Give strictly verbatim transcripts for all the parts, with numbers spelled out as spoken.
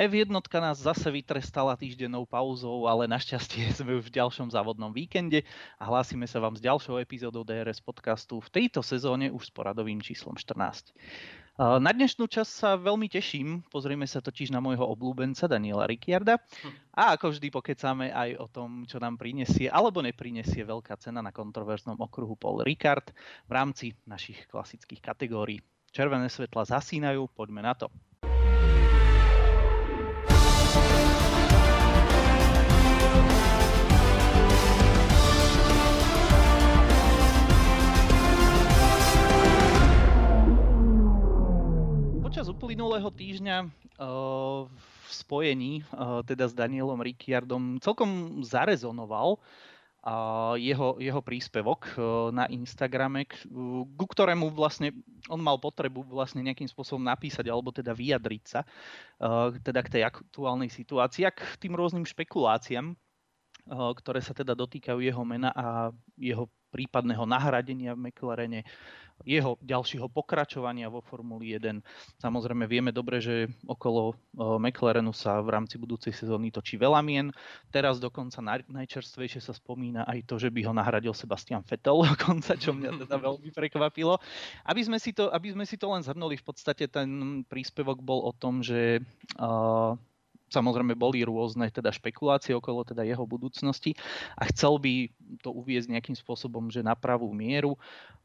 F jedna nás zase vytrestala týždennou pauzou, ale našťastie sme už v ďalšom závodnom víkende a hlásime sa vám s ďalšou epizódou D R S podcastu v tejto sezóne už s poradovým číslom štrnásť. Na dnešnú čas sa veľmi teším, pozrieme sa totiž na môjho obľúbenca Daniela Ricciarda a ako vždy pokecáme aj o tom, čo nám prinesie alebo neprinesie veľká cena na kontroverznom okruhu Paul Ricard v rámci našich klasických kategórií. Červené svetla zasínajú, poďme na to. Počas uplynulého týždňa uh, v spojení uh, teda s Danielom Ricciardom celkom zarezonoval uh, jeho, jeho príspevok uh, na Instagrame, k, uh, ku ktorému vlastne on mal potrebu vlastne nejakým spôsobom napísať alebo teda vyjadriť sa uh, teda k tej aktuálnej situácii a k tým rôznym špekuláciám, uh, ktoré sa teda dotýkajú jeho mena a jeho prípadného nahradenia v McLarene, jeho ďalšieho pokračovania vo Formuli jeden. Samozrejme vieme dobre, že okolo McLarenu sa v rámci budúcej sezóny točí veľa mien. Teraz dokonca najčerstvejšie sa spomína aj to, že by ho nahradil Sebastian Vettel, dokonca, čo mňa teda veľmi prekvapilo. Aby sme si to, aby sme si to len zhrnuli, v podstate ten príspevok bol o tom, že uh, samozrejme boli rôzne teda špekulácie okolo teda jeho budúcnosti a chcel by to uviesť nejakým spôsobom, že na pravú mieru.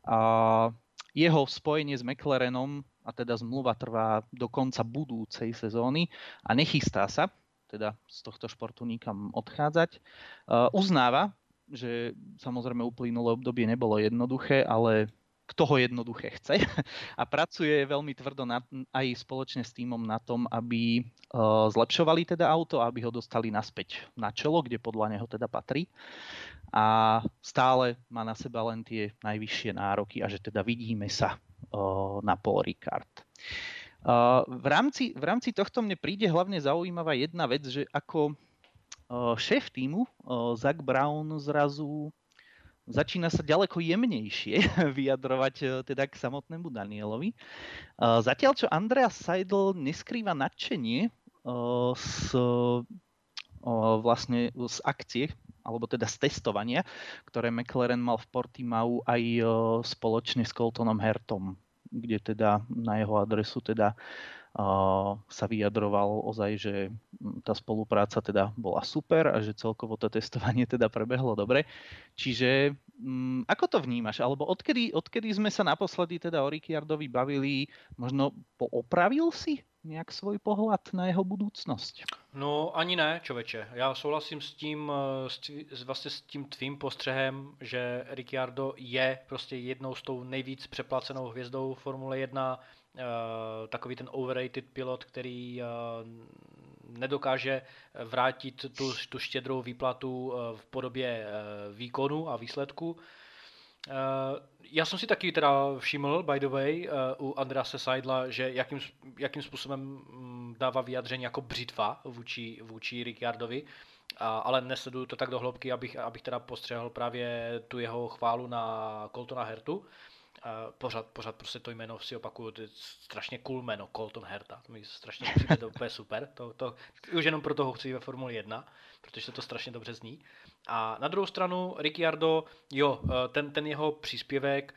A jeho spojenie s McLarenom a teda zmluva trvá do konca budúcej sezóny a nechystá sa teda z tohto športu nikam odchádzať. Uh, uznáva, že samozrejme uplynulé obdobie nebolo jednoduché, ale kto ho jednoduché chce a pracuje veľmi tvrdo na, aj spoločne s tímom na tom, aby uh, zlepšovali teda auto a aby ho dostali naspäť na čelo, kde podľa neho teda patrí a stále má na seba len tie najvyššie nároky a že teda vidíme sa uh, na Paul Ricard. Uh, v, rámci, v rámci tohto mne príde hlavne zaujímavá jedna vec, že ako uh, šéf tímu uh, Zac Brown zrazu začína sa ďaleko jemnejšie vyjadrovať teda k samotnému Danielovi. Zatiaľ, čo Andreas Seidel neskrýva nadšenie z, vlastne z akcie, alebo teda z testovania, ktoré McLaren mal v Portimau aj spoločne s Coltonom Hertom, kde teda na jeho adresu teda sa vyjadroval ozaj, že tá spolupráca teda bola super a že celkovo to testovanie teda prebehlo dobre. Čiže ako to vnímaš? Alebo odkedy, odkedy sme sa naposledy teda o Ricciardovi bavili, možno poopravil si nějak svůj pohled na jeho budoucnost? No ani ne, člověče. Já souhlasím s tím, s, tví, vlastně s tím tvým postřehem, že Ricciardo je prostě jednou z tou nejvíc přeplacenou hvězdou Formule jedna, takový ten overrated pilot, který nedokáže vrátit tu, tu štědrou výplatu v podobě výkonu a výsledku. Uh, já jsem si taky teda všiml, by the way, uh, u Andrease Seidla, že jakým, jakým způsobem um, dává vyjádření jako břitva vůči, vůči Ricciardovi, a, ale nesleduju to tak do hloubky, abych, abych teda postřehl právě tu jeho chválu na Coltona Hertu. Uh, pořád, pořád prostě to jméno si opakuju, to je strašně cool jméno, Colton Herta, to mi strašně přijde, to je super, to, to, už jenom proto ho chci ve Formuli jedna, protože to strašně dobře zní. A na druhou stranu Ricciardo, jo, ten, ten jeho příspěvek,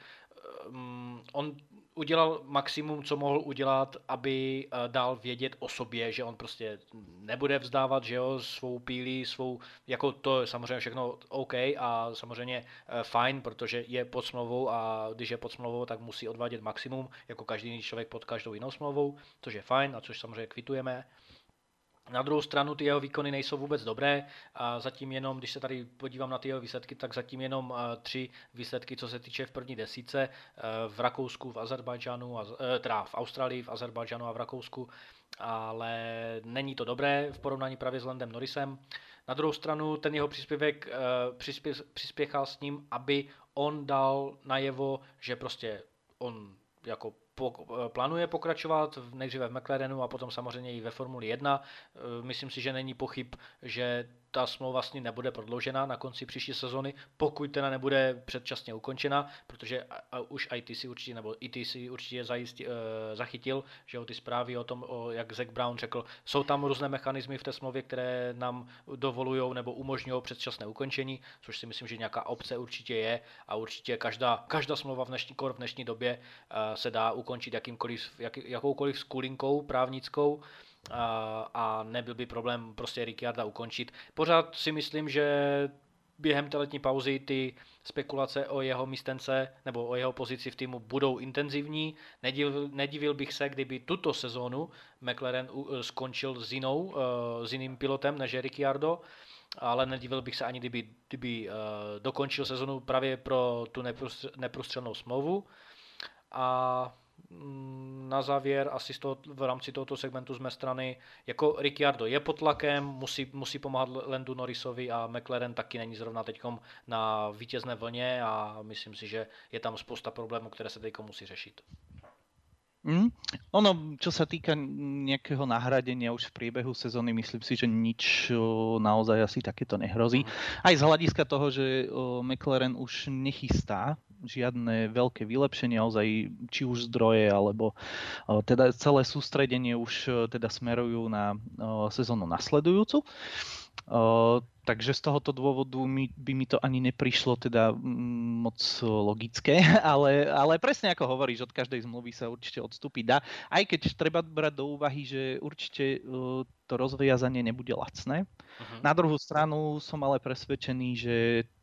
on udělal maximum, co mohl udělat, aby dal vědět o sobě, že on prostě nebude vzdávat, že jo, svou píli, svou, jako to je samozřejmě všechno OK a samozřejmě fajn, protože je pod smlouvou a když je pod smlouvou, tak musí odvádět maximum, jako každý člověk pod každou jinou smlouvou, což je fajn a což samozřejmě kvitujeme. Na druhou stranu ty jeho výkony nejsou vůbec dobré a zatím jenom, když se tady podívám na ty jeho výsledky, tak zatím jenom tři výsledky, co se týče v první desíce v Rakousku, v Azerbajdžánu, teda v Austrálii, v Azerbajdžánu a v Rakousku, ale není to dobré v porovnání právě s Landem Norrisem. Na druhou stranu ten jeho příspěvek přispě, přispěchal s ním, aby on dal najevo, že prostě on jako plánuje pokračovat, nejdříve v McLarenu a potom samozřejmě i ve Formuli jedna. Myslím si, že není pochyb, že ta smlouva s ním nebude prodloužena na konci příští sezony, pokud teda nebude předčasně ukončena, protože už i ty si určitě, nebo i ty si určitě zajistí, zachytil, že o ty zprávy o tom, o, jak Zac Brown řekl, jsou tam různé mechanismy v té smlouvě, které nám dovolují nebo umožňují předčasné ukončení, což si myslím, že nějaká opce určitě je a určitě každá, každá smlouva v dnešní, v dnešní době se dá ukončit jakýmkoliv, jak, jakoukoliv skulinkou právnickou, A, a nebyl by problém prostě Ricciarda ukončit. Pořád si myslím, že během té letní pauzy ty spekulace o jeho místence nebo o jeho pozici v týmu budou intenzivní. Nedivil, nedivil bych se, kdyby tuto sezónu McLaren skončil s, jinou, s jiným pilotem než Ricciardo, ale nedivil bych se ani, kdyby, kdyby dokončil sezónu právě pro tu neprůstřelnou smlouvu. A na závěr asi z toho, v rámci tohoto segmentu z mé strany, jako Ricciardo je pod tlakem, musí, musí pomáhat Landu Norrisovi a McLaren taky není zrovna teď na vítězné vlně a myslím si, že je tam spousta problémů, které se teď musí řešit. Mm. Ono, čo sa týka nejakého nahradenia už v priebehu sezóny, myslím si, že nič naozaj asi takéto nehrozí. Aj z hľadiska toho, že McLaren už nechystá žiadne veľké vylepšenie, naozaj či už zdroje, alebo teda celé sústredenie už teda smerujú na sezónu nasledujúcu. Takže z tohoto dôvodu mi, by mi to ani neprišlo teda moc logické, ale, ale presne ako hovoríš, od každej zmluvy sa určite odstúpiť dá, aj keď treba brať do úvahy, že určite to rozviazanie nebude lacné. Uh-huh. Na druhú stranu som ale presvedčený, že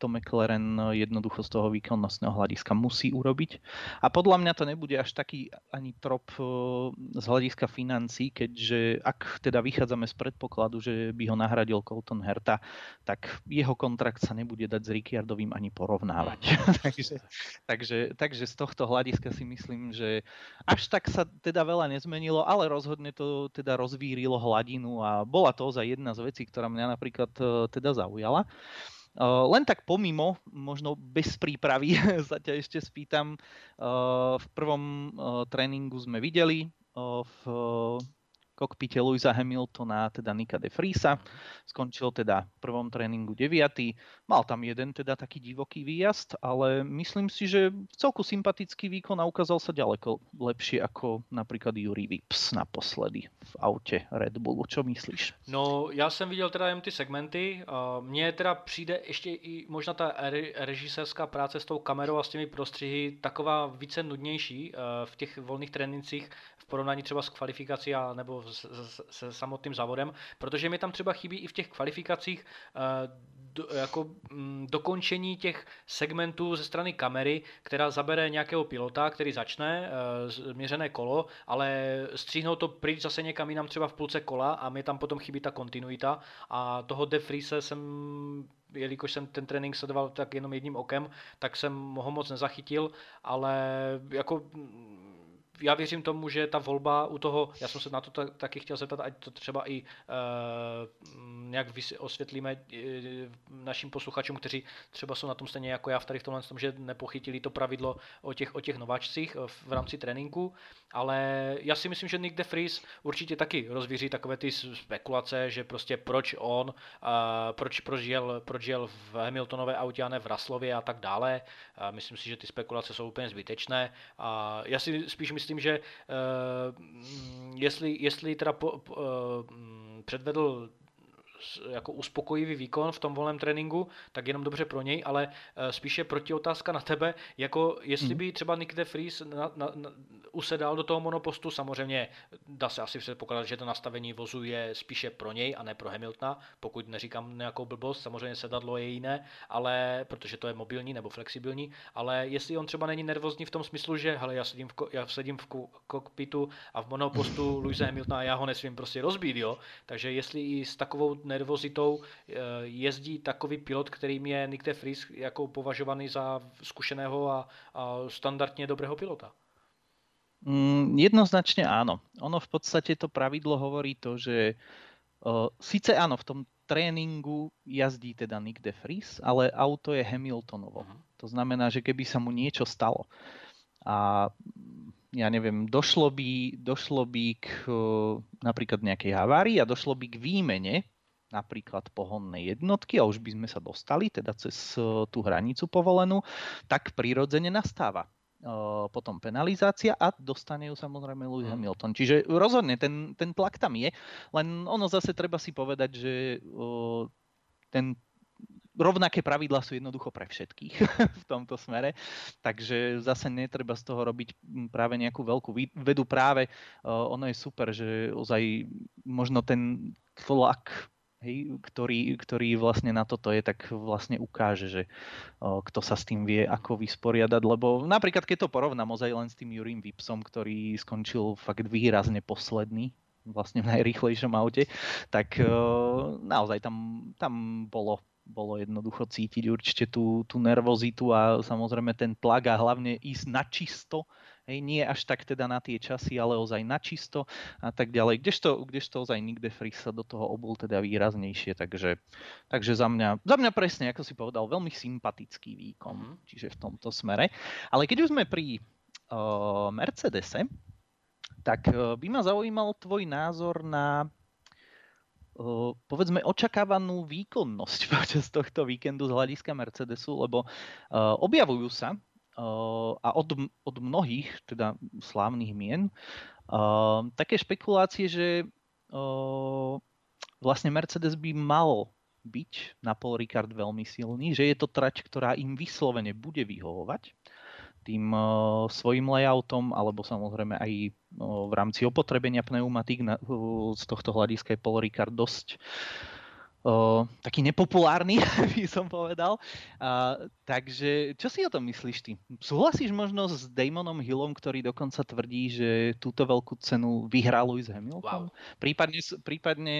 to McLaren jednoducho z toho výkonnostného hľadiska musí urobiť a podľa mňa to nebude až taký ani trop z hľadiska financií, keďže ak teda vychádzame z predpokladu, že by ho nahradil Colton Herta, tak jeho kontrakt sa nebude dať s Ricciardovým ani porovnávať. takže, takže, takže z tohto hľadiska si myslím, že až tak sa teda veľa nezmenilo, ale rozhodne to teda rozvírilo hladinu a bola to ozaj jedna z vecí, ktorá mňa napríklad teda zaujala. Len tak pomimo, možno bez prípravy, sa ťa ešte spýtam, v prvom tréningu sme videli v kokpite Lewisa Hamiltona, teda Nycka de Vriesa. Skončil teda v prvom tréningu deviaty. Mal tam jeden teda taký divoký výjazd, ale myslím si, že v celku sympatický výkon a ukázal sa ďaleko lepšie ako napríklad Yuri Vips naposledy v aute Red Bullu. Čo myslíš? No, já jsem viděl teda jen ty segmenty. Mně teda přijde ještě i možná ta režisérská práce s tou kamerou a s těmi prostřihy taková více nudnější v těch volných trénincích v porovnání třeba s kvalifikací a nebo se samotným závodem, protože mi tam třeba chybí i v těch kvalifikacích do, jako dokončení těch segmentů ze strany kamery, která zabere nějakého pilota, který začne změřené kolo, ale stříhnou to pryč zase někam jinam třeba v půlce kola a mi tam potom chybí ta kontinuita a toho de Vriese jsem, jelikož jsem ten trénink sledoval tak jenom jedním okem, tak jsem ho moc nezachytil, ale jako já věřím tomu, že ta volba u toho, já jsem se na to t- taky chtěl zeptat, ať to třeba i e, nějak vys- osvětlíme e, našim posluchačům, kteří třeba jsou na tom stejně jako já v tady v tomhle tom, že nepochytili to pravidlo o těch, o těch nováčcích v rámci tréninku, ale já si myslím, že Nyck de Vries určitě taky rozvíří takové ty spekulace, že prostě proč on, e, proč, proč, jel, proč jel v Hamiltonové autě a ne v Russellově a tak dále. E, myslím si, že ty spekulace jsou úplně zbytečné a já si spíš myslím, Myslím, že uh, jestli, jestli teda po, po, uh, předvedl jako uspokojivý výkon v tom volném tréninku, tak jenom dobře pro něj, ale uh, spíše protiotázka na tebe, jako jestli by třeba Nyck de Vries na, na, na, usedal do toho monopostu, samozřejmě dá se asi předpokládat, že to nastavení vozu je spíše pro něj a ne pro Hamiltona, pokud neříkám nějakou blbost, samozřejmě sedadlo je jiné, ale protože to je mobilní nebo flexibilní, ale jestli on třeba není nervózní v tom smyslu, že hele, já sedím v, ko, já sedím v ko, kokpitu a v monopostu Lewise Hamiltona a já ho nesmím prostě rozbít, jo, takže jestli i s takovou nervozitou jezdí takový pilot, kterým je Nyck de Vries jako považovaný za zkušeného a, a standardně dobrého pilota. Mm, jednoznačne áno. Ono v podstate to pravidlo hovorí to, že uh, síce áno, v tom tréningu jazdí teda Nyck de Vries, ale auto je Hamiltonovo. To znamená, že keby sa mu niečo stalo a ja neviem, došlo by, došlo by k napríklad nejakej havárii a došlo by k výmene napríklad pohonnej jednotky a už by sme sa dostali teda cez tú hranicu povolenú, tak prirodzene nastáva potom penalizácia a dostane ju samozrejme Lewis Hamilton. Čiže rozhodne ten, ten tlak tam je, len ono zase treba si povedať, že ten rovnaké pravidlá sú jednoducho pre všetkých v tomto smere, takže zase netreba z toho robiť práve nejakú veľkú vedu. Práve ono je super, že ozaj možno ten tlak, hej, ktorý, ktorý vlastne na toto je, tak vlastne ukáže, že kto sa s tým vie ako vysporiadať, lebo napríklad keď to porovnám ozaj len s tým Jurim Vipsom, ktorý skončil fakt výrazne posledný vlastne v najrýchlejšom aute, tak naozaj tam, tam bolo bolo jednoducho cítiť určite tú, tú nervozitu a samozrejme ten tlak a hlavne ísť na čisto, hej, nie až tak teda na tie časy, ale ozaj na čisto a tak ďalej. Kdežto, kdežto ozaj Nyck de Vries sa do toho obul teda výraznejšie, takže, takže za mňa, za mňa presne, ako si povedal, veľmi sympatický výkon, čiže v tomto smere. Ale keď už sme pri uh, Mercedese, tak uh, by ma zaujímal tvoj názor na povedzme očakávanú výkonnosť počas tohto víkendu z hľadiska Mercedesu, lebo objavujú sa a od, od mnohých teda slávnych mien také špekulácie, že vlastne Mercedes by mal byť na Paul Ricard veľmi silný, že je to trať, ktorá im vyslovene bude vyhovovať tým uh, svojim layoutom, alebo samozrejme aj uh, v rámci opotrebenia pneumatík na, uh, z tohto hľadiska je Paul Ricard dosť uh, taký nepopulárny, by som povedal. Uh, takže čo si o tom myslíš ty? Súhlasíš možno s Damonom Hillom, ktorý dokonca tvrdí, že túto veľkú cenu vyhrá Lewis Hamilton? Wow. Prípadne, prípadne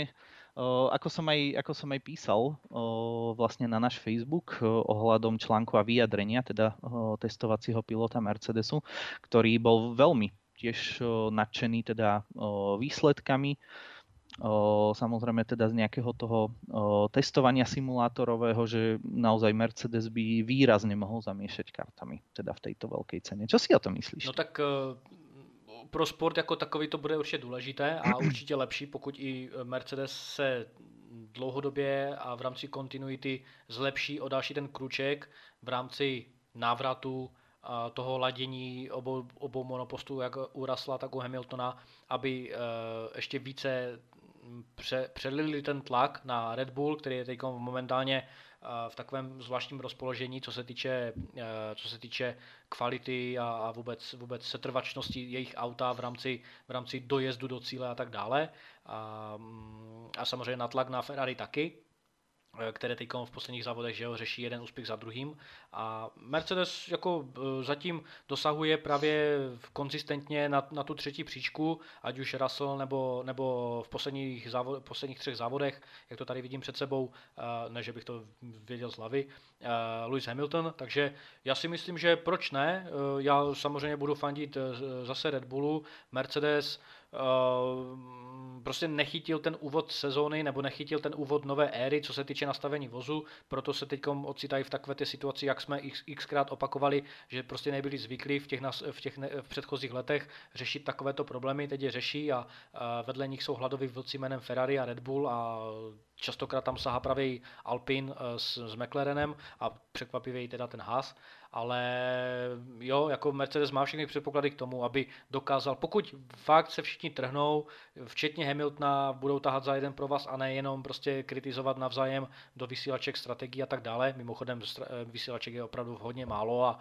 Uh, ako som aj, ako som aj písal uh, vlastne na náš Facebook uh, ohľadom článku a vyjadrenia teda uh, testovacieho pilota Mercedesu, ktorý bol veľmi tiež uh, nadšený teda uh, výsledkami uh, samozrejme teda z nejakého toho uh, testovania simulátorového, že naozaj Mercedes by výrazne mohol zamiešať kartami teda v tejto veľkej cene. Čo si o tom myslíš? No tak uh... pro sport jako takový to bude určitě důležité a určitě lepší, pokud i Mercedes se dlouhodobě a v rámci continuity zlepší o další ten kruček v rámci návratu a toho ladění obou, obou monopostů, jak u Russella, tak u Hamiltona, aby e, ještě více pře, přelili ten tlak na Red Bull, který je teď momentálně v takovém zvláštním rozpoložení, co se týče, co se týče kvality a vůbec, vůbec setrvačnosti jejich auta v rámci, v rámci dojezdu do cíle a tak dále. A, a samozřejmě natlak na Ferrari taky, které teď v posledních závodech, že jo, řeší jeden úspěch za druhým. A Mercedes jako zatím dosahuje právě konzistentně na, na tu třetí příčku, ať už Russell nebo, nebo v posledních, závod, posledních třech závodech, jak to tady vidím před sebou, ne, že bych to věděl z hlavy, Lewis Hamilton. Takže já si myslím, že proč ne? Já samozřejmě budu fandit zase Red Bullu, Mercedes prostě nechytil ten úvod sezóny nebo nechytil ten úvod nové éry, co se týče nastavení vozu, proto se teď ocitají v takové té situaci, jak jsme xkrát opakovali, že prostě nebyli zvyklí v těch, v těch ne, v předchozích letech řešit takovéto problémy, teď je řeší a, a vedle nich jsou hladoví vlci jménem Ferrari a Red Bull a častokrát tam sahá pravý Alpine s, s McLarenem a překvapivěji teda ten Haas, ale jo, jako Mercedes má všechny předpoklady k tomu, aby dokázal, pokud fakt se všichni trhnou, včetně Hamiltona, budou tahat za jeden pro vás a nejenom prostě kritizovat navzájem do vysílaček strategií a tak dále. Mimochodem vysílaček je opravdu hodně málo a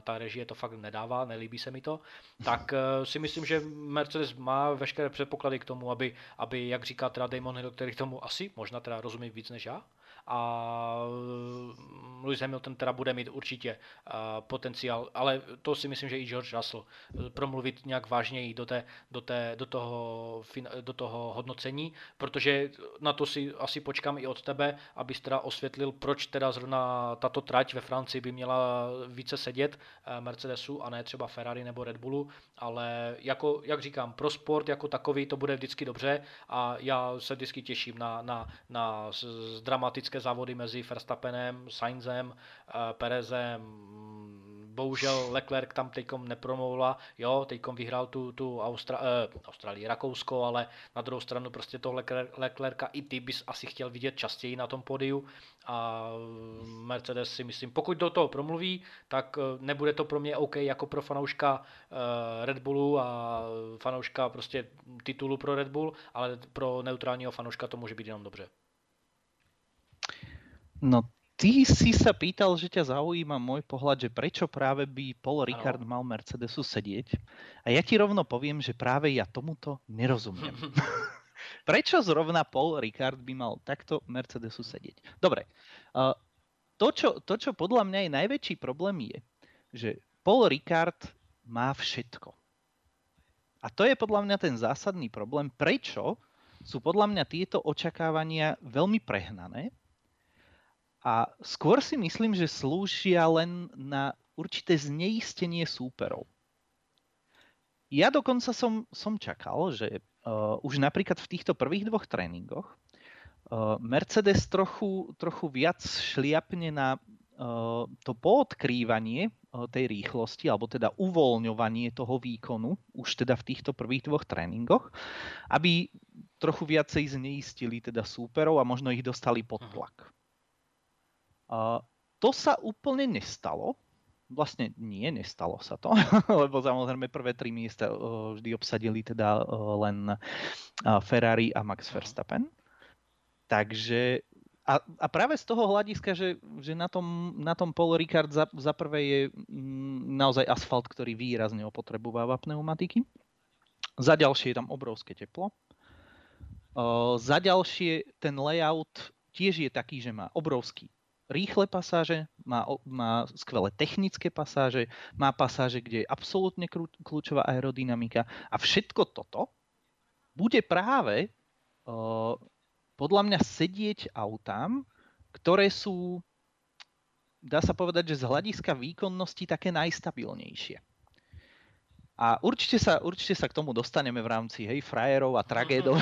ta režie to fakt nedává, nelíbí se mi to. Tak si myslím, že Mercedes má veškeré předpoklady k tomu, aby, aby jak říká teda Damon Hill, který k tomu asi možná teda rozumí víc než já, a Lewis Hamilton teda bude mít určitě potenciál, ale to si myslím, že i George Russell promluvit nějak vážněji do, té, do, té, do, toho, do toho hodnocení, protože na to si asi počkám i od tebe, abys teda osvětlil, proč teda zrovna tato trať ve Francii by měla více sedět Mercedesu a ne třeba Ferrari nebo Red Bullu, ale jako, jak říkám, pro sport jako takový to bude vždycky dobře a já se vždycky těším na, na, na dramatické závody mezi Verstappenem, Sainzem, Perezem, bohužel Leclerc tam teďkom nepromluvila, jo, teďkom vyhrál tu, tu Austra- eh, Austrálii, Rakousko, ale na druhou stranu prostě toho Lecler- Leclerca i ty bys asi chtěl vidět častěji na tom pódiu a Mercedes si myslím, pokud do toho promluví, tak nebude to pro mě OK jako pro fanouška eh, Red Bullu a fanouška prostě titulu pro Red Bull, ale pro neutrálního fanouška to může být jenom dobře. No, ty si sa pýtal, že ťa zaujíma môj pohľad, že prečo práve by Paul Ricard mal Mercedesu sedieť. A ja ti rovno poviem, že práve ja tomuto nerozumiem. Prečo zrovna Paul Ricard by mal takto Mercedesu sedieť? Dobre, to čo, to, čo podľa mňa je najväčší problém je, že Paul Ricard má všetko. A to je podľa mňa ten zásadný problém, prečo sú podľa mňa tieto očakávania veľmi prehnané. A skôr si myslím, že slúžia len na určité zneistenie súperov. Ja dokonca som, som čakal, že uh, už napríklad v týchto prvých dvoch tréningoch uh, Mercedes trochu, trochu viac šliapne na uh, to poodkrývanie uh, tej rýchlosti, alebo teda uvoľňovanie toho výkonu, už teda v týchto prvých dvoch tréningoch, aby trochu viacej zneistili teda súperov a možno ich dostali pod tlak. Uh, to sa úplne nestalo. Vlastne nie, nestalo sa to, lebo samozrejme prvé tri miesta uh, vždy obsadili teda uh, len uh, Ferrari a Max Verstappen. Takže a, a práve z toho hľadiska, že, že na tom, na tom Paul Ricard za, za prvé je mm, naozaj asfalt, ktorý výrazne opotrebováva pneumatiky. Za ďalšie je tam obrovské teplo. Uh, za ďalšie ten layout tiež je taký, že má obrovský rýchle pasáže, má, má skvelé technické pasáže, má pasáže, kde je absolútne kľúčová aerodynamika a všetko toto bude práve uh, podľa mňa sedieť autám, ktoré sú, dá sa povedať, že z hľadiska výkonnosti také najstabilnejšie. A určite sa, určite sa k tomu dostaneme v rámci hej, frajerov a tragédov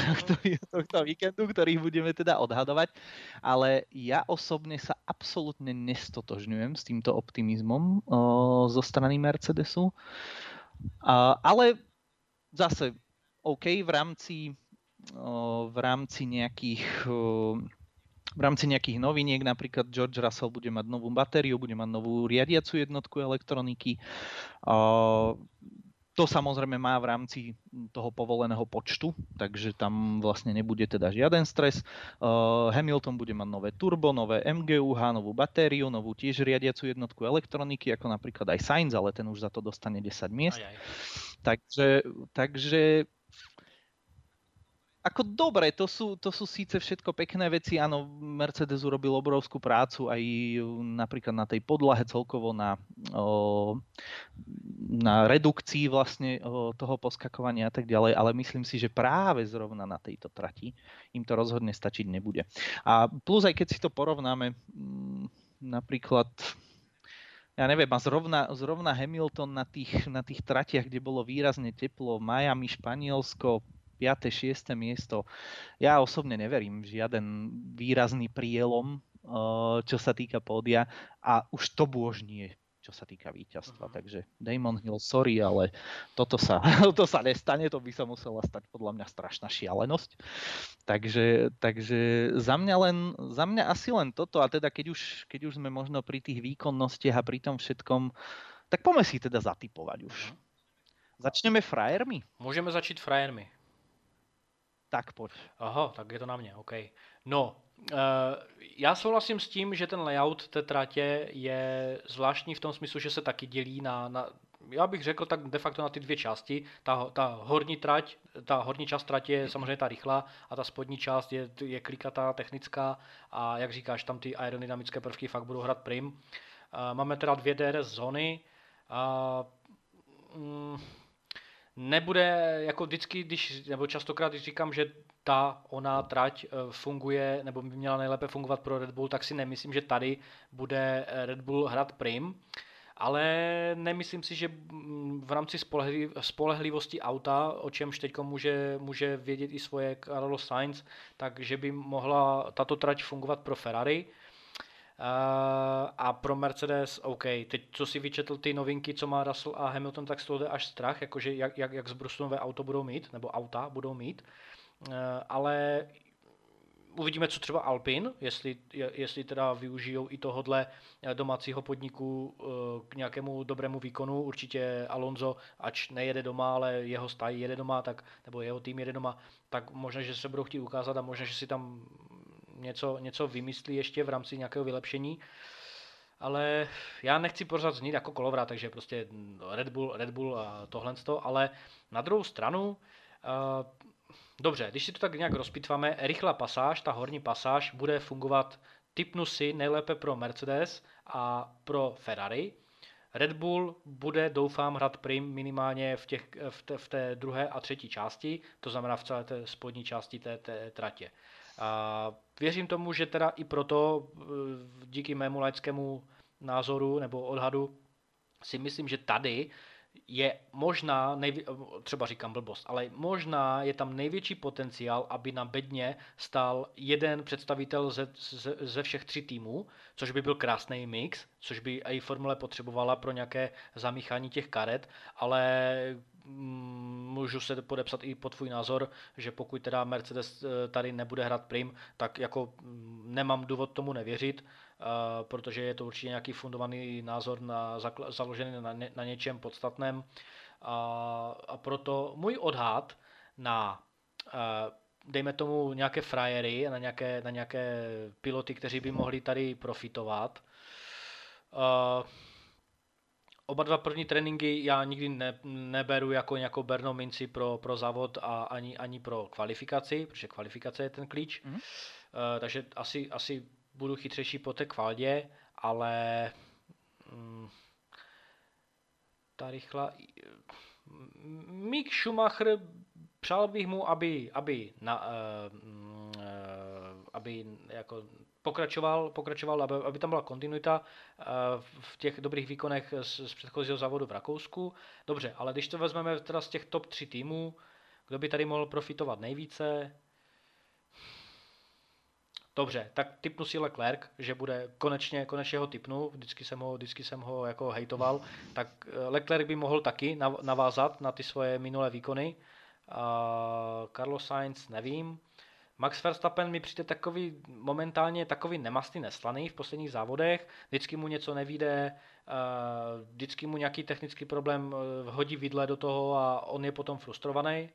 tohto víkendu, ktorých budeme teda odhadovať. Ale ja osobne sa absolútne nestotožňujem s týmto optimizmom o, zo strany Mercedesu. A, ale zase OK, v rámci, o, v rámci nejakých... O, v rámci nejakých noviniek, napríklad George Russell bude mať novú batériu, bude mať novú riadiacu jednotku elektroniky. O, To samozrejme má v rámci toho povoleného počtu, takže tam vlastne nebude teda žiaden stres. Uh, Hamilton bude mať nové turbo, nové em gé ú há, novú batériu, novú tiež riadiacu jednotku elektroniky, ako napríklad aj Sainz, ale ten už za to dostane desať miest. Aj, aj. Takže, takže ako dobre, to sú, to sú síce všetko pekné veci, áno, Mercedes urobil obrovskú prácu aj napríklad na tej podlahe celkovo na... Uh, na redukcii vlastne toho poskakovania a tak ďalej, ale myslím si, že práve zrovna na tejto trati im to rozhodne stačiť nebude. A plus aj keď si to porovnáme napríklad, ja neviem, a zrovna, zrovna Hamilton na tých, na tých tratiach, kde bolo výrazne teplo, Miami, Španielsko, piate šieste miesto, ja osobne neverím žiaden výrazný prielom, čo sa týka pódia a už to bôž nie je čo sa týka víťazstva. Uh-huh. Takže Damon Hill, sorry, ale toto sa, to sa nestane, to by sa musela stať podľa mňa strašná šialenosť. Takže, takže za mňa len, za mňa asi len toto, a teda keď už, keď už sme možno pri tých výkonnostiach a pri tom všetkom, tak poďme si teda zatipovať už. Uh-huh. Začneme frajermi? Môžeme začít frajermi. Tak pojď. Aha, tak je to na mě, OK. No, já souhlasím s tím, že ten layout té tratě je zvláštní v tom smyslu, že se taky dělí na, na já bych řekl tak de facto na ty dvě části. Ta, ta horní trať, ta horní část tratě je samozřejmě ta rychlá a ta spodní část je, je klikatá, technická a jak říkáš, tam ty aerodynamické prvky fakt budou hrát prim. Máme teda dvě dé er es zóny a... Mm, nebude, jako vždycky, když, nebo častokrát, když říkám, že ta, ona trať funguje, nebo by měla nejlépe fungovat pro Red Bull, tak si nemyslím, že tady bude Red Bull hrát prim, ale nemyslím si, že v rámci spolehli, spolehlivosti auta, o čemž teď může, může vědět i svoje Carlos Sainz, takže by mohla tato trať fungovat pro Ferrari. A pro Mercedes, OK, teď co si vyčetl ty novinky, co má Russell a Hamilton, tak z toho jde až strach, jakože jak, jak, jak zbrusnové auto budou mít, nebo auta budou mít, ale uvidíme, co třeba Alpine, jestli, jestli teda využijou i tohodle domácího podniku k nějakému dobrému výkonu. Určitě Alonso, ač nejede doma, ale jeho stáj jede doma, tak, nebo jeho tým jede doma, tak možná, že se budou chtít ukázat a možná, že si tam něco, něco vymyslí ještě v rámci nějakého vylepšení. Ale já nechci pořád znít jako kolovrát, takže prostě Red Bull, Red Bull a tohle z toho, ale na druhou stranu... Uh, Dobře, když si to tak nějak rozpitváme, rychlá pasáž, ta horní pasáž bude fungovat, tipnu si, nejlépe pro Mercedes a pro Ferrari. Red Bull bude, doufám, hrát prim minimálně v, těch, v, té, v té druhé a třetí části, to znamená v celé té spodní části té, té tratě. A věřím tomu, že teda i proto, díky mému laickému názoru nebo odhadu, si myslím, že tady je možná, nejvě- třeba říkám blbost, ale možná je tam největší potenciál, aby na bedně stál jeden představitel ze, ze, ze všech tří týmů, což by byl krásný mix, což by i formule potřebovala pro nějaké zamíchání těch karet, ale můžu se podepsat i pod tvůj názor, že pokud teda Mercedes tady nebude hrát prim, tak jako nemám důvod tomu nevěřit, protože je to určitě nějaký fundovaný názor na, založený na, ně, na něčem podstatném. A, a proto můj odhad na, dejme tomu, nějaké frajery, na nějaké, na nějaké piloty, kteří by mohli tady profitovat. A oba dva první tréninky já nikdy ne, neberu jako nějakou bernou minci pro, pro závod a ani, ani pro kvalifikaci, protože kvalifikace je ten klíč. Mm. Uh, takže asi, asi budu chytřejší po té kvaldě, ale um, ta rychlá... Mick Schumacher, přál bych mu, aby, aby, na, uh, uh, aby jako... Pokračoval, pokračoval, aby, aby tam byla kontinuita v těch dobrých výkonech z, z předchozího závodu v Rakousku. Dobře, ale když to vezmeme teda z těch top tří týmů, kdo by tady mohl profitovat nejvíce? Dobře, tak tipnu si Leclerc, že bude konečně, konečně ho tipnu, vždycky jsem ho, vždycky jsem ho jako hejtoval, tak Leclerc by mohl taky navázat na ty svoje minulé výkony. Uh, Carlos Sainz nevím. Max Verstappen mi přijde takový momentálně takový nemastný, neslaný v posledních závodech, vždycky mu něco nevyjde, vždycky mu nějaký technický problém hodí vidle do toho a on je potom frustrovaný.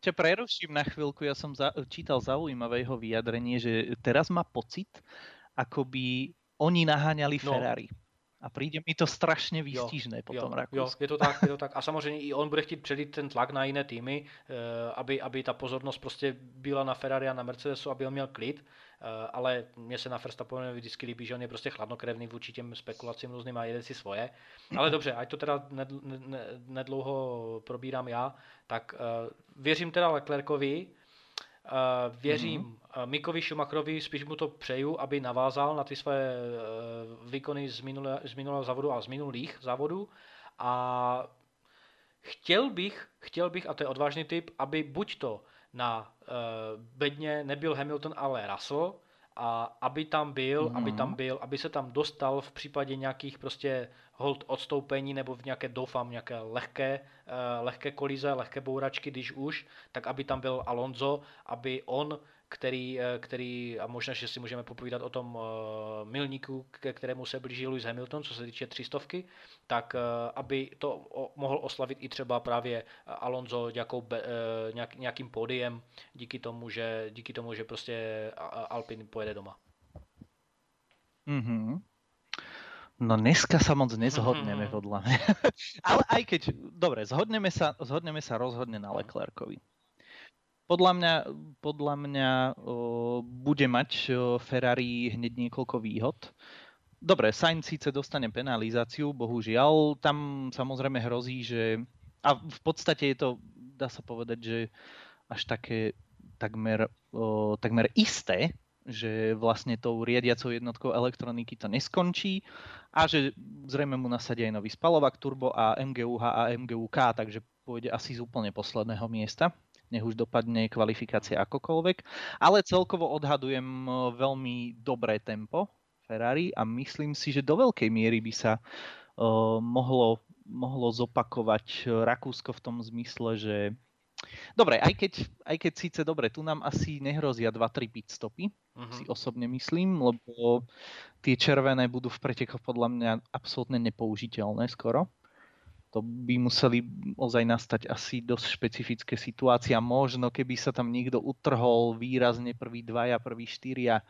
Ťa preruším na chvíľku, ja som za- čítal zaujímavé jeho vyjadrenie, že teraz má pocit, akoby oni naháňali no. Ferrari. A přijde mi to strašně výstižné po tom Rakousku. Je to tak, je to tak. A samozřejmě i on bude chtít předít ten tlak na jiné týmy, aby, aby ta pozornost prostě byla na Ferrari a na Mercedesu, aby on měl klid, ale mně se na Verstappenovi vždycky líbí, že on je prostě chladnokrevný vůči těm spekulacím různým a jede si svoje. Ale dobře, ať to teda nedlouho probírám já, tak věřím teda Leclercovi, Uh, věřím mm-hmm. Mickovi Schumacherovi, spíš mu to přeju, aby navázal na ty své uh, výkony z, minulé, z minulého závodu a z minulých závodů a chtěl bych, chtěl bych, a to je odvážný tip, aby buď to na uh, bedně nebyl Hamilton, ale Russell a aby tam byl, mm-hmm. aby tam byl, aby se tam dostal v případě nějakých prostě hold odstoupení nebo v nějaké, doufám, nějaké lehké, uh, lehké kolize, lehké bouračky, když už, tak aby tam byl Alonso, aby on, který, který a možná, že si můžeme popovídat o tom uh, milníku, ke kterému se blíží Lewis Hamilton, co se týče třístovky, tak uh, aby to o, mohl oslavit i třeba právě Alonso nějakou, uh, nějak, nějakým pódiem díky tomu, že, díky tomu, že prostě Alpine pojede doma. Mhm. No dneska sa moc nezhodneme, podľa mňa. Ale aj keď, dobre, zhodneme sa, zhodneme sa rozhodne na Leclercovi. Podľa mňa, podľa mňa o, bude mať o, Ferrari hneď niekoľko výhod. Dobre, Sainz síce dostane penalizáciu, bohužiaľ, tam samozrejme hrozí, že... A v podstate je to, dá sa povedať, že až také takmer, o, takmer isté, že vlastne tou riadiacou jednotkou elektroniky to neskončí a že zrejme mu nasadia aj nový spalovák turbo a em gé ú há a em gé ú ká, takže pôjde asi z úplne posledného miesta, nech už dopadne kvalifikácia akokoľvek, ale celkovo odhadujem veľmi dobré tempo Ferrari a myslím si, že do veľkej miery by sa uh, mohlo, mohlo zopakovať Rakúsko v tom zmysle, že dobre, aj keď, aj keď síce dobre, tu nám asi nehrozia dva tri pitstopy, uh-huh. si osobne myslím, lebo tie červené budú v pretekoch podľa mňa absolútne nepoužiteľné skoro. To by museli ozaj nastať asi dosť špecifické situácie. Možno, keby sa tam niekto utrhol výrazne prvý dvaja, prvý štyria.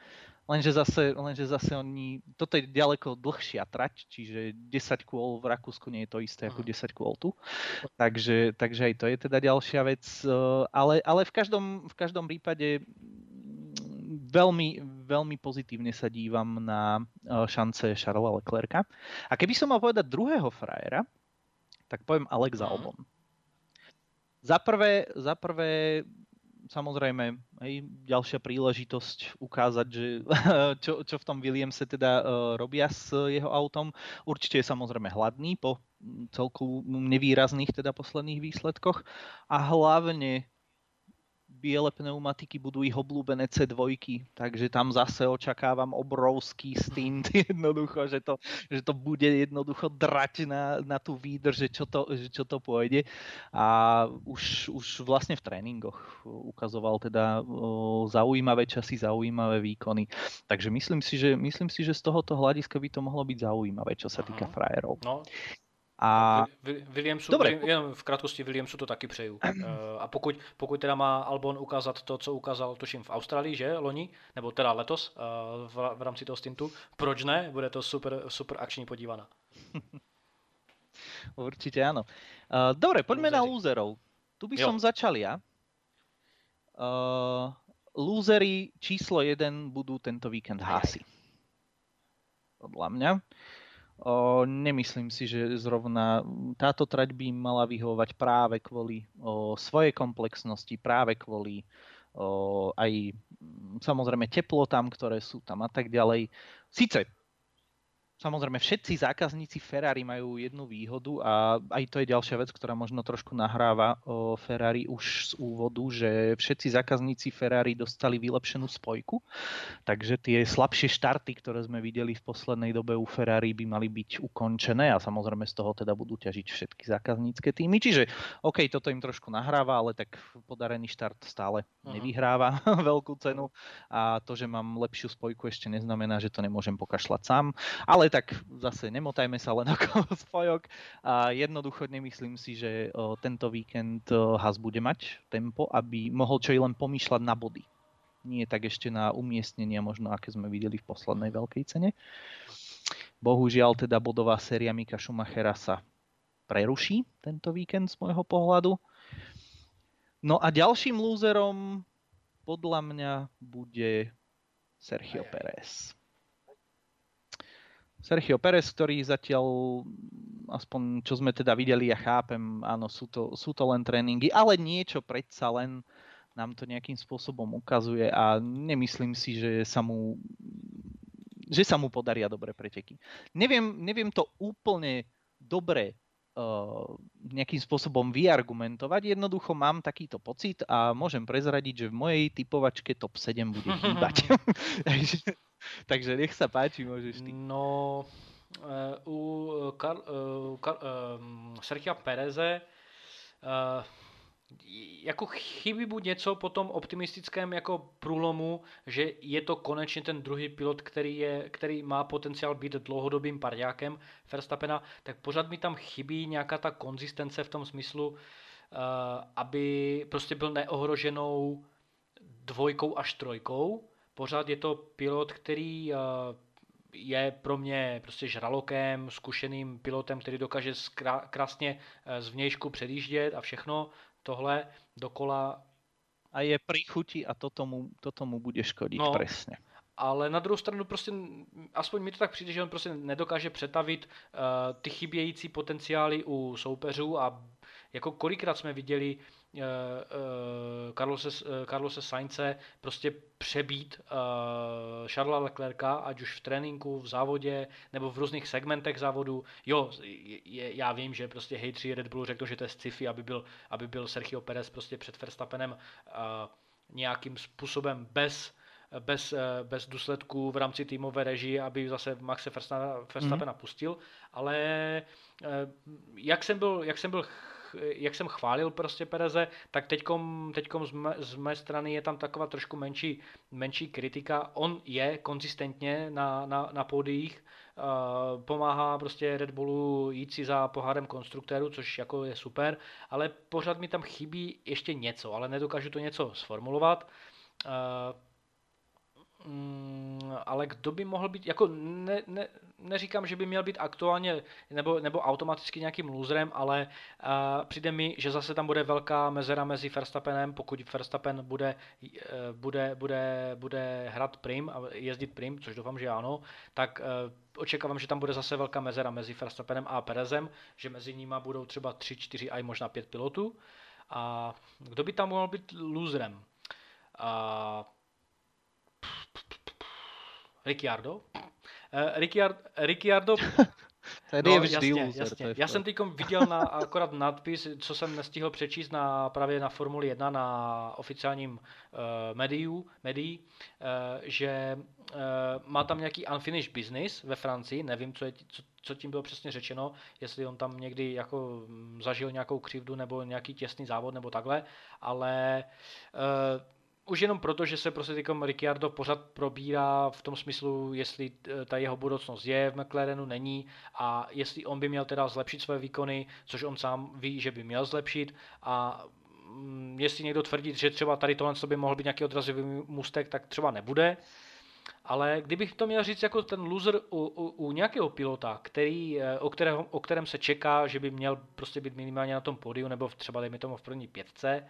Lenže zase, lenže zase oni... Toto je ďaleko dlhšia trať, čiže desať kôl v Rakúsku nie je to isté ako desať kôl tu. Takže, takže aj to je teda ďalšia vec. Ale, ale v každom, v každom prípade veľmi, veľmi pozitívne sa dívam na šance Charlesa Leclerca. A keby som mal povedať druhého frajera, tak poviem Alex Albon. Za prvé, za prvé samozrejme, hej, ďalšia príležitosť ukázať, že, čo, čo v tom Williamse teda uh, robia s jeho autom. Určite je samozrejme hladný po celku nevýrazných teda posledných výsledkoch. A hlavne biele pneumatiky budú ich obľúbené cé dva, takže tam zase očakávam obrovský stint jednoducho, že to, že to bude jednoducho drať na, na tú výdrž, že čo to, že čo to pôjde. A už, už vlastne v tréningoch ukazoval teda zaujímavé časy, zaujímavé výkony. Takže myslím si, že, myslím si, že z tohoto hľadiska by to mohlo byť zaujímavé, čo sa týka frajerov. No. A... Williamsu, Dobre, jen v krátkosti Williamsu to taky přeju. A pokud, pokud teda má Albon ukázat to, co ukázal tuším v Austrálii, že loni, nebo teda letos v rámci toho stintu, proč ne? Bude to super, super akční podívaná. Určite áno. Dobre, poďme Lúzeri. na lúzerov. Tu by jo. som začal ja. Lúzeri číslo jeden budú tento víkend Haasi. Podľa mňa. O, nemyslím si, že zrovna táto trať by mala vyhovovať práve kvôli o, svojej komplexnosti, práve kvôli o, aj samozrejme teplotám, ktoré sú tam a tak ďalej. Sice, samozrejme všetci zákazníci Ferrari majú jednu výhodu a aj to je ďalšia vec, ktorá možno trošku nahráva o, Ferrari už z úvodu, že všetci zákazníci Ferrari dostali vylepšenú spojku, takže tie slabšie štarty, ktoré sme videli v poslednej dobe u Ferrari, by mali byť ukončené a samozrejme z toho teda budú ťažiť všetky zákaznícke týmy. Čiže OK, toto im trošku nahráva, ale tak podarený štart stále Aha. nevyhráva veľkú cenu a to, že mám lepšiu spojku, ešte neznamená, že to nemôžem pokašľať sám, ale tak zase nemotajme sa len okolo spojok a jednoducho nemyslím si, že tento víkend Haas bude mať tempo, aby mohol čo i len pomýšľať na body. Nie tak ešte na umiestnenia, možno aké sme videli v poslednej veľkej cene. Bohužiaľ teda bodová séria Micka Schumachera sa preruší tento víkend z môjho pohľadu. No a ďalším lúzerom podľa mňa bude Sergio Pérez. Sergio Pérez, ktorý zatiaľ, aspoň čo sme teda videli, ja chápem, áno, sú to, sú to len tréningy, ale niečo predsa len nám to nejakým spôsobom ukazuje a nemyslím si, že sa mu, že sa mu podaria dobré preteky. Neviem, neviem to úplne dobre uh, nejakým spôsobom vyargumentovať, jednoducho mám takýto pocit a môžem prezradiť, že v mojej typovačke top sedem bude chýbať. Takže nech sa páči, môžeš ty. No, u Kar, u Kar, um, Sergia Pereze uh, jako chybí buď něco po tom optimistickém jako průlomu, že je to konečně ten druhý pilot, který, je, který má potenciál být dlouhodobým parťákem Verstappena, tak pořád mi tam chybí nějaká ta konzistence v tom smyslu, uh, aby prostě byl neohroženou dvojkou až trojkou. Pořád je to pilot, který je pro mě prostě žralokem, zkušeným pilotem, který dokáže krásně z vnějšku předjíždět a všechno tohle dokola. A je príchutí a to tomu, to tomu bude škodit, no, přesně. Ale na druhou stranu prostě, aspoň mi to tak přijde, že on prostě nedokáže přetavit uh, ty chybějící potenciály u soupeřů a jako kolikrát jsme viděli uh, uh, Carlose, uh, Carlose Sainze prostě přebít uh, Charlesa Leclerca, ať už v tréninku, v závodě, nebo v různých segmentech závodu. Jo, je, já vím, že prostě hejtři Red Bullu řekl, že to je sci-fi, aby byl, aby byl Sergio Perez prostě před Verstappenem uh, nějakým způsobem bez bez, bez důsledků v rámci týmové režie, aby zase Maxe Verstappen napustil, mm-hmm. ale jak jsem byl, jak jsem byl jak jsem chválil prostě Pereze, tak teďkom, teďkom z, mé, z mé strany je tam taková trošku menší, menší kritika. On je konzistentně na, na, na pódiích, uh, pomáhá prostě Red Bullu jít si za pohárem konstruktérů, což jako je super, ale pořád mi tam chybí ještě něco, ale nedokážu to něco sformulovat. Uh, Mm, ale kdo by mohl být, jako ne, ne, neříkám, že by měl být aktuálně nebo, nebo automaticky nějakým loserem, ale uh, přijde mi, že zase tam bude velká mezera mezi Verstappenem, pokud Verstappen bude, uh, bude, bude, bude hrát prim a jezdit prim, což doufám, že ano, tak uh, očekávám, že tam bude zase velká mezera mezi Verstappenem a Perezem, že mezi nimi budou třeba tři, čtyři a i možná pět pilotů. A kdo by tam mohl být loserem? Uh, Ricciardo? Uh, Ricciardo, Ricciardo. Tady no, je vždy jasně, úzer, jasně. Je Já jsem teď viděl na, akorát nadpis, co jsem nestihl přečíst na, právě na Formuli jedna na oficiálním uh, médiu, médií, uh, že uh, má tam nějaký unfinished business ve Francii, nevím, co, je, co, co tím bylo přesně řečeno, jestli on tam někdy jako zažil nějakou křivdu nebo nějaký těsný závod nebo takhle, ale... Uh, Už jenom proto, že se prostě týkom Ricciardo pořád probírá v tom smyslu, jestli ta jeho budoucnost je v McLarenu, není a jestli on by měl teda zlepšit své výkony, což on sám ví, že by měl zlepšit a jestli někdo tvrdí, že třeba tady tohle by mohl být nějaký odrazivý můstek, tak třeba nebude. Ale kdybych to měl říct jako ten loser u, u, u nějakého pilota, který, o, kterého, o kterém se čeká, že by měl prostě být minimálně na tom pódiu nebo třeba dejme tomu v první pětce,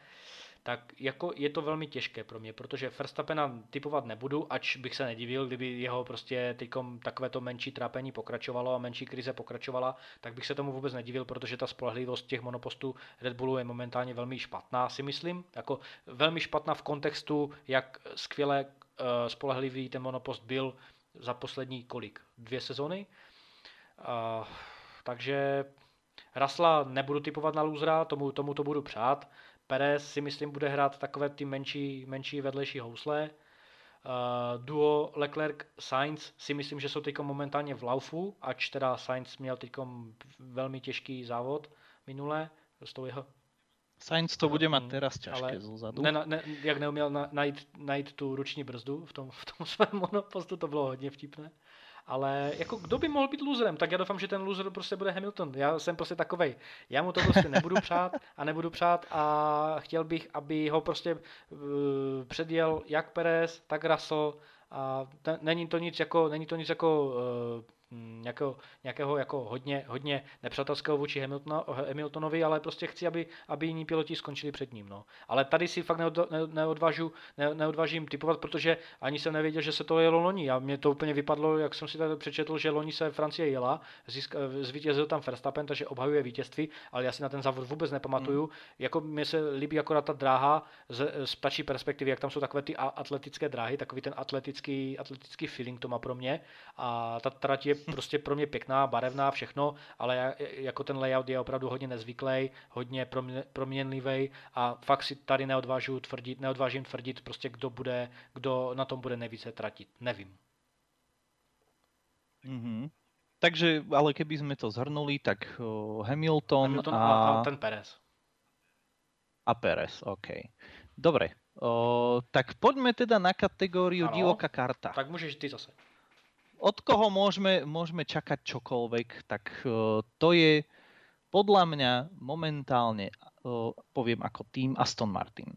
tak jako je to velmi těžké pro mě, protože Verstappena typovat nebudu, ač bych se nedivil, kdyby jeho prostě tykom takovéto menší trápení pokračovalo a menší krize pokračovala, tak bych se tomu vůbec nedivil, protože ta spolehlivost těch monopostů Red Bullu je momentálně velmi špatná, si myslím, jako velmi špatná v kontextu, jak skvěle uh, spolehlivý ten monopost byl za poslední kolik? Dvě sezony. Uh, takže Russella nebudu typovat na lůzra, tomu, tomu to budu přát. Perez si myslím bude hrát takové ty menší, menší vedlejší housle. Uh, duo Leclerc-Sainz si myslím, že jsou teď momentálně v laufu, ač teda Sainz měl teď velmi těžký závod minule. S tou jeho... Sainz to bude mít teraz těžké zozadu. Ne, ne, jak neuměl na, najít, najít tu ruční brzdu v tom, v tom svém monopostu, to bylo hodně vtipné. Ale jako kdo by mohl být loserem, tak já doufám, že ten loser prostě bude Hamilton. Já jsem prostě takovej. Já mu to prostě nebudu přát a nebudu přát a chtěl bych, aby ho prostě uh, předjel jak Perez, tak Russell. A ten, není to nic jako, není to nic jako uh, Nějakého, nějakého jako hodně, hodně nepřátelského vůči Hamiltona, Hamiltonovi, ale prostě chci, aby, aby jiní piloti skončili před ním. No. Ale tady si fakt neod, ne, neodvážu, ne, neodvážím typovat, protože ani jsem nevěděl, že se to jelo loni. A mě to úplně vypadlo, jak jsem si tady přečetl, že loni se Francie jela, získ, zvítězil tam Verstappen, takže obhajuje vítězství, ale já si na ten závod vůbec nepamatuju. Hmm. Jako mně se líbí akorát ta dráha z, z ptačí perspektivy, jak tam jsou takové ty atletické dráhy, takový ten atletický, atletický feeling to má pro mě. A ta trať je prostě pro mě pěkná, barevná, všechno, ale jako ten layout je opravdu hodně nezvyklý, hodně proměnlivý a fakt si tady neodvážu tvrdit, neodvážím tvrdit prostě, kdo bude, kdo na tom bude nejvíce tratit. Nevím. Mm-hmm. Takže, ale keby jsme to zhrnuli, tak Hamilton, Hamilton a... a ten Perez. A Perez, OK. Dobre, o, tak pojďme teda na kategóriu divoká karta. Tak můžeš ty zase. Od koho môžeme, môžeme čakať čokoľvek, tak uh, to je podľa mňa momentálne, uh, poviem ako tým, Aston Martin.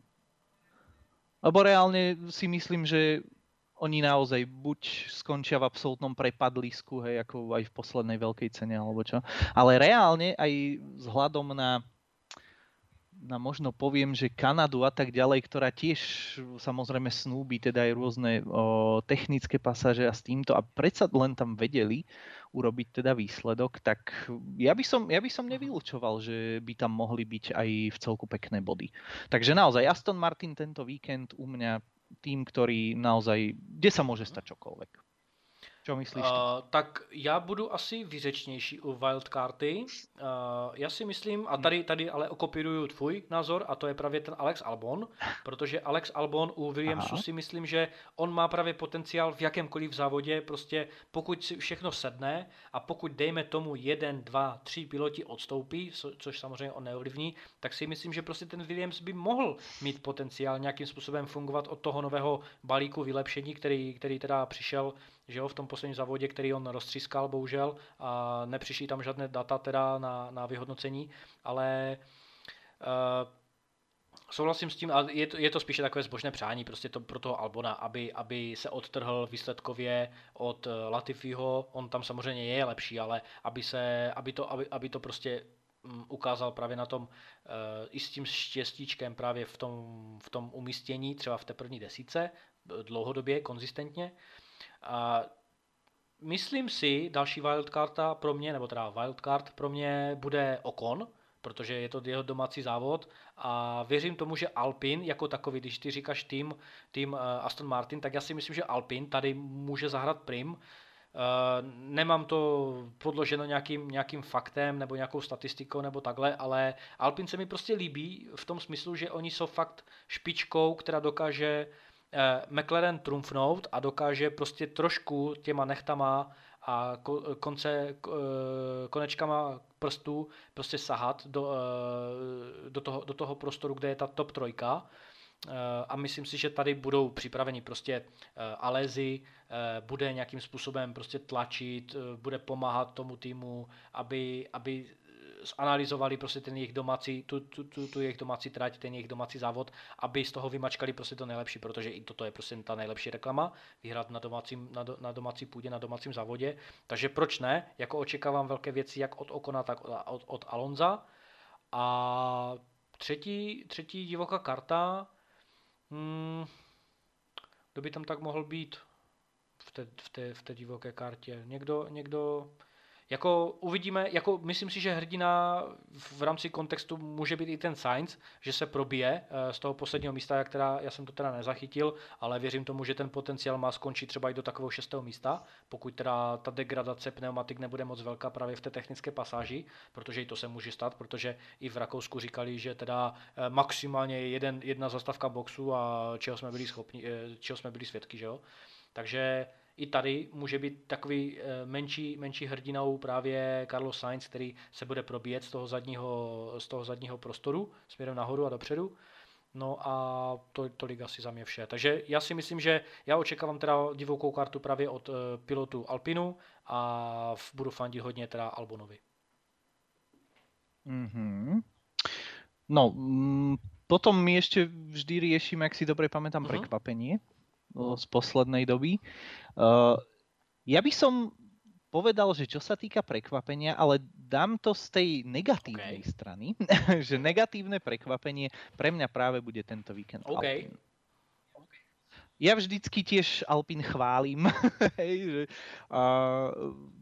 Lebo reálne si myslím, že oni naozaj buď skončia v absolútnom prepadlisku, hej, ako aj v poslednej veľkej cene, alebo čo. Ale reálne aj vzhľadom na... na možno poviem, že Kanadu a tak ďalej, ktorá tiež samozrejme snúbi teda aj rôzne o, technické pasáže a s týmto a predsa len tam vedeli urobiť teda výsledok, tak ja by som, ja by som nevylučoval, že by tam mohli byť aj v celku pekné body. Takže naozaj Aston Martin tento víkend u mňa tým, ktorý naozaj, kde sa môže stať čokoľvek. Co myslíš ty? Uh, tak já budu asi výřečnější u wildcarty. Uh, já si myslím, a tady, tady ale okopíruju tvůj názor, a to je právě ten Alex Albon, protože Alex Albon u Williamsu Aha. si myslím, že on má právě potenciál v jakémkoliv závodě, prostě pokud si všechno sedne a pokud dejme tomu jeden, dva, tři piloti odstoupí, což samozřejmě on neovlivní, tak si myslím, že prostě ten Williams by mohl mít potenciál nějakým způsobem fungovat od toho nového balíku vylepšení, který, který teda přišel, že jo, v tom posledním závodě, který on roztřískal, bohužel, a nepřišli tam žádné data teda na, na vyhodnocení, ale uh, souhlasím s tím, a je to, je to spíše takové zbožné přání prostě to pro toho Albona, aby, aby se odtrhl výsledkově od Latifiho, on tam samozřejmě je lepší, ale aby, se, aby, to, aby, aby to prostě ukázal právě na tom uh, i s tím štěstíčkem právě v tom, v tom umístění, třeba v té první desíce, dlouhodobě, konzistentně. A myslím si, další wildcarda pro mě, nebo teda wildcard pro mě bude Ocon, protože je to jeho domácí závod a věřím tomu, že Alpine jako takový, když ty říkáš tým, tým Aston Martin, tak já si myslím, že Alpine tady může zahrát prim. Nemám to podloženo nějakým, nějakým faktem nebo nějakou statistikou nebo takhle, ale Alpine se mi prostě líbí v tom smyslu, že oni jsou fakt špičkou, která dokáže McLaren trumfnout a dokáže prostě trošku těma nechtama a konce, konečkama prstů prostě sahat do, do, toho, do toho prostoru, kde je ta top trojka. A myslím si, že tady budou připraveni prostě Alesi, bude nějakým způsobem prostě tlačit, bude pomáhat tomu týmu, aby, aby analyzovali prostě ten jejich domácí, tu, tu, tu, tu jejich domácí trať, ten jejich domácí závod, aby z toho vymačkali prostě to nejlepší, protože i toto je prostě ta nejlepší reklama, vyhrát na, domácím, na, do, na domácí půdě, na domácím závodě. Takže proč ne? Jako očekávám velké věci jak od Okona, tak od, od, od Alonza. A třetí, třetí divoká karta, hmm, kdo by tam tak mohl být v té, v té, v té divoké kartě? Někdo, někdo... Jako uvidíme, jako myslím si, že hrdina v rámci kontextu může být i ten Sainz, že se probije z toho posledního místa, která, já jsem to teda nezachytil, ale věřím tomu, že ten potenciál má skončit třeba i do takového šestého místa, pokud teda ta degradace pneumatik nebude moc velká právě v té technické pasáži, protože i to se může stát, protože i v Rakousku říkali, že teda maximálně jeden, jedna zastavka boxu a čeho jsme byli schopni, čeho jsme byli svědky, že jo. Takže i tady může být takový menší, menší hrdinou právě Carlos Sainz, který se bude probíjet z toho zadního, z toho zadního prostoru směrem nahoru a dopředu. No a to, tolik asi za mě vše. Takže já si myslím, že já očekávám teda divokou kartu právě od pilotů Alpinu a budu fandit hodně teda Albonovi. Mm-hmm. No, m- potom my ještě vždy riešime, jak si dobře pamätám, mm-hmm. prekvapenie z poslednej doby. Uh, ja by som povedal, že čo sa týka prekvapenia, ale dám to z tej negatívnej okay. strany, že negatívne prekvapenie pre mňa práve bude tento víkend okay. Alpine. Okay. Ja vždycky tiež Alpine chválim. Hej, že, uh,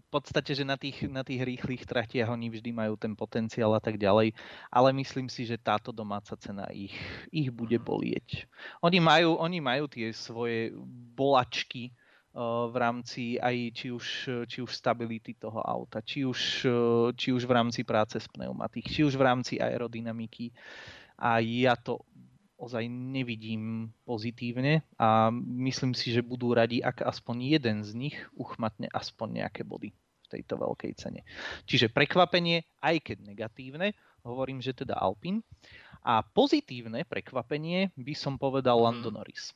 v podstate, že na tých, na tých rýchlych tratiach oni vždy majú ten potenciál a tak ďalej, ale myslím si, že táto domáca cena ich, ich bude bolieť. Oni majú, oni majú tie svoje bolačky uh, v rámci aj či už, či už stability toho auta, či už, uh, či už v rámci práce s pneumatik, či už v rámci aerodynamiky a ja to ozaj nevidím pozitívne a myslím si, že budú radi, ak aspoň jeden z nich uchmatne aspoň nejaké body v tejto veľkej cene. Čiže prekvapenie, aj keď negatívne, hovorím, že teda Alpine. A pozitívne prekvapenie by som povedal Lando Norris.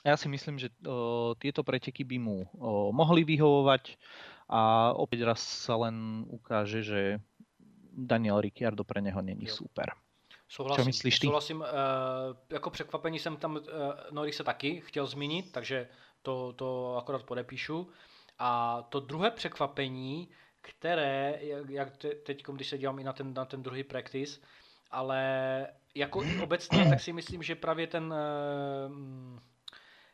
Ja si myslím, že o, tieto preteky by mu o, mohli vyhovovať a opäť raz sa len ukáže, že Daniel Ricciardo pre neho není super. Souhlasím, co myslíš ty? Souhlasím, e, jako překvapení jsem tam e, Norrise taky chtěl zmínit, takže to, to akorát podepíšu. A to druhé překvapení, které, jak te, teď, když se dívám i na ten, na ten druhý practice, ale jako obecně, tak si myslím, že právě ten... E,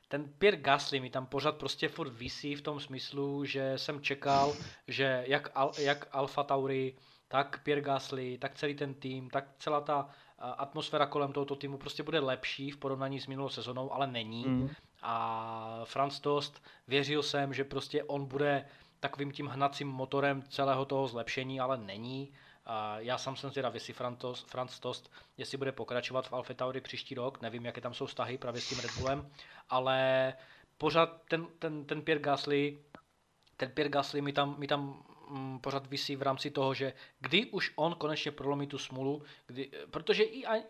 Ten Pierre Gasly mi tam pořád prostě furt visí v tom smyslu, že jsem čekal, že jak, Al, jak Alfa Tauri, tak Pierre Gasly, tak celý ten tým, tak celá ta atmosféra kolem tohoto týmu prostě bude lepší v porovnání s minulou sezónou, ale není. Mm. a Franz Tost, věřil jsem, že prostě on bude takovým tím hnacím motorem celého toho zlepšení, ale není. A já sám jsem zvědav, jestli Franz Tost, jestli bude pokračovat v Alfa Tauri příští rok, nevím, jaké tam jsou vztahy právě s tím Red Bullem, ale pořád ten, ten, ten Pierre Gasly, ten Pierre Gasly mi tam, mi tam mm, pořád visí v rámci toho, že kdy už on konečně prolomí tu smůlu, kdy, protože i aj,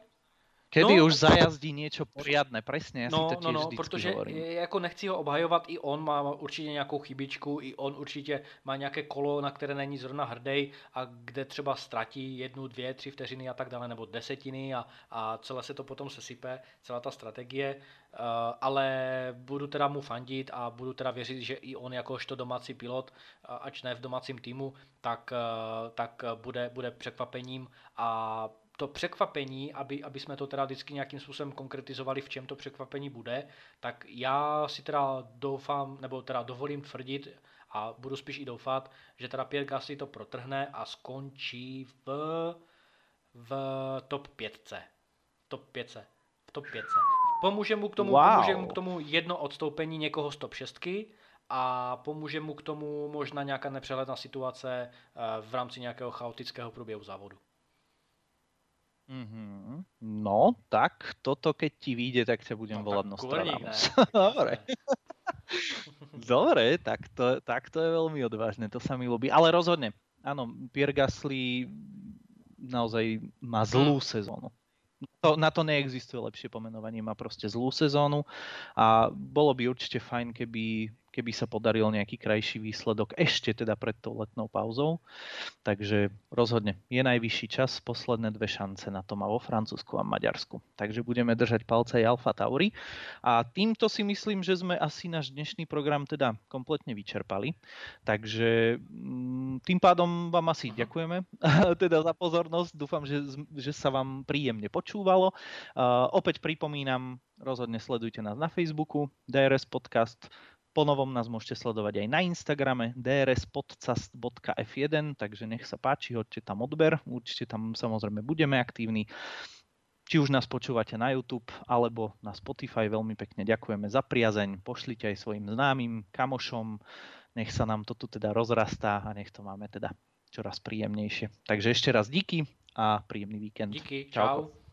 Kedy no, už zajazdí niečo poriadne, presne, ja no, si to tiež no, no, vždycky hovorím. Jako nechci ho obhajovat, i on má určitě nějakou chybičku, i on určitě má nějaké kolo, na které není zrovna hrdej a kde třeba ztratí jednu, dvě, tři vteřiny a tak dále, nebo desetiny a, a celé se to potom sesype, celá ta strategie, uh, ale budu teda mu fandit a budu teda věřit, že i on jakožto domácí pilot, ač ne v domácím týmu, tak, uh, tak bude, bude překvapením a to překvapení, aby, aby jsme to teda vždycky nějakým způsobem konkretizovali, v čem to překvapení bude, tak já si teda doufám, nebo teda dovolím tvrdit a budu spíš i doufat, že teda Pierre Gasly to protrhne a skončí v, v top pětce. Top pětce. Top pětce. Pomůže mu k tomu, wow. pomůže mu k tomu jedno odstoupení někoho z top šestky a pomůže mu k tomu možná nějaká nepřehledná situace v rámci nějakého chaotického průběhu závodu. Mm-hmm. No, tak toto keď ti vyjde, tak ťa budem no, volať Nostradamus. Dobre. Dobre, tak to, tak to je veľmi odvážne, to sa mi ľúbi. Ale rozhodne, áno, Pierre Gasly naozaj má zlú sezónu. To, na to neexistuje lepšie pomenovanie, má proste zlú sezónu a bolo by určite fajn, keby, keby sa podaril nejaký krajší výsledok ešte teda pred tou letnou pauzou. Takže rozhodne je najvyšší čas, posledné dve šance na to má vo Francúzsku a Maďarsku. Takže budeme držať palce aj Alfa Tauri a týmto si myslím, že sme asi náš dnešný program teda kompletne vyčerpali. Takže tým pádom vám asi ďakujeme teda za pozornosť. Dúfam, že, že sa vám príjemne počúvalo. Uh, opäť pripomínam, rozhodne sledujte nás na Facebooku, D R S Podcast, ponovom nás môžete sledovať aj na Instagrame, d r s podcast dot f one, takže nech sa páči, hoďte tam odber, určite tam samozrejme budeme aktívni, či už nás počúvate na YouTube, alebo na Spotify, veľmi pekne ďakujeme za priazeň, pošlite aj svojim známym, kamošom, nech sa nám to tu teda rozrastá a nech to máme teda čoraz príjemnejšie. Takže ešte raz díky a príjemný víkend. Díky, čau. čau.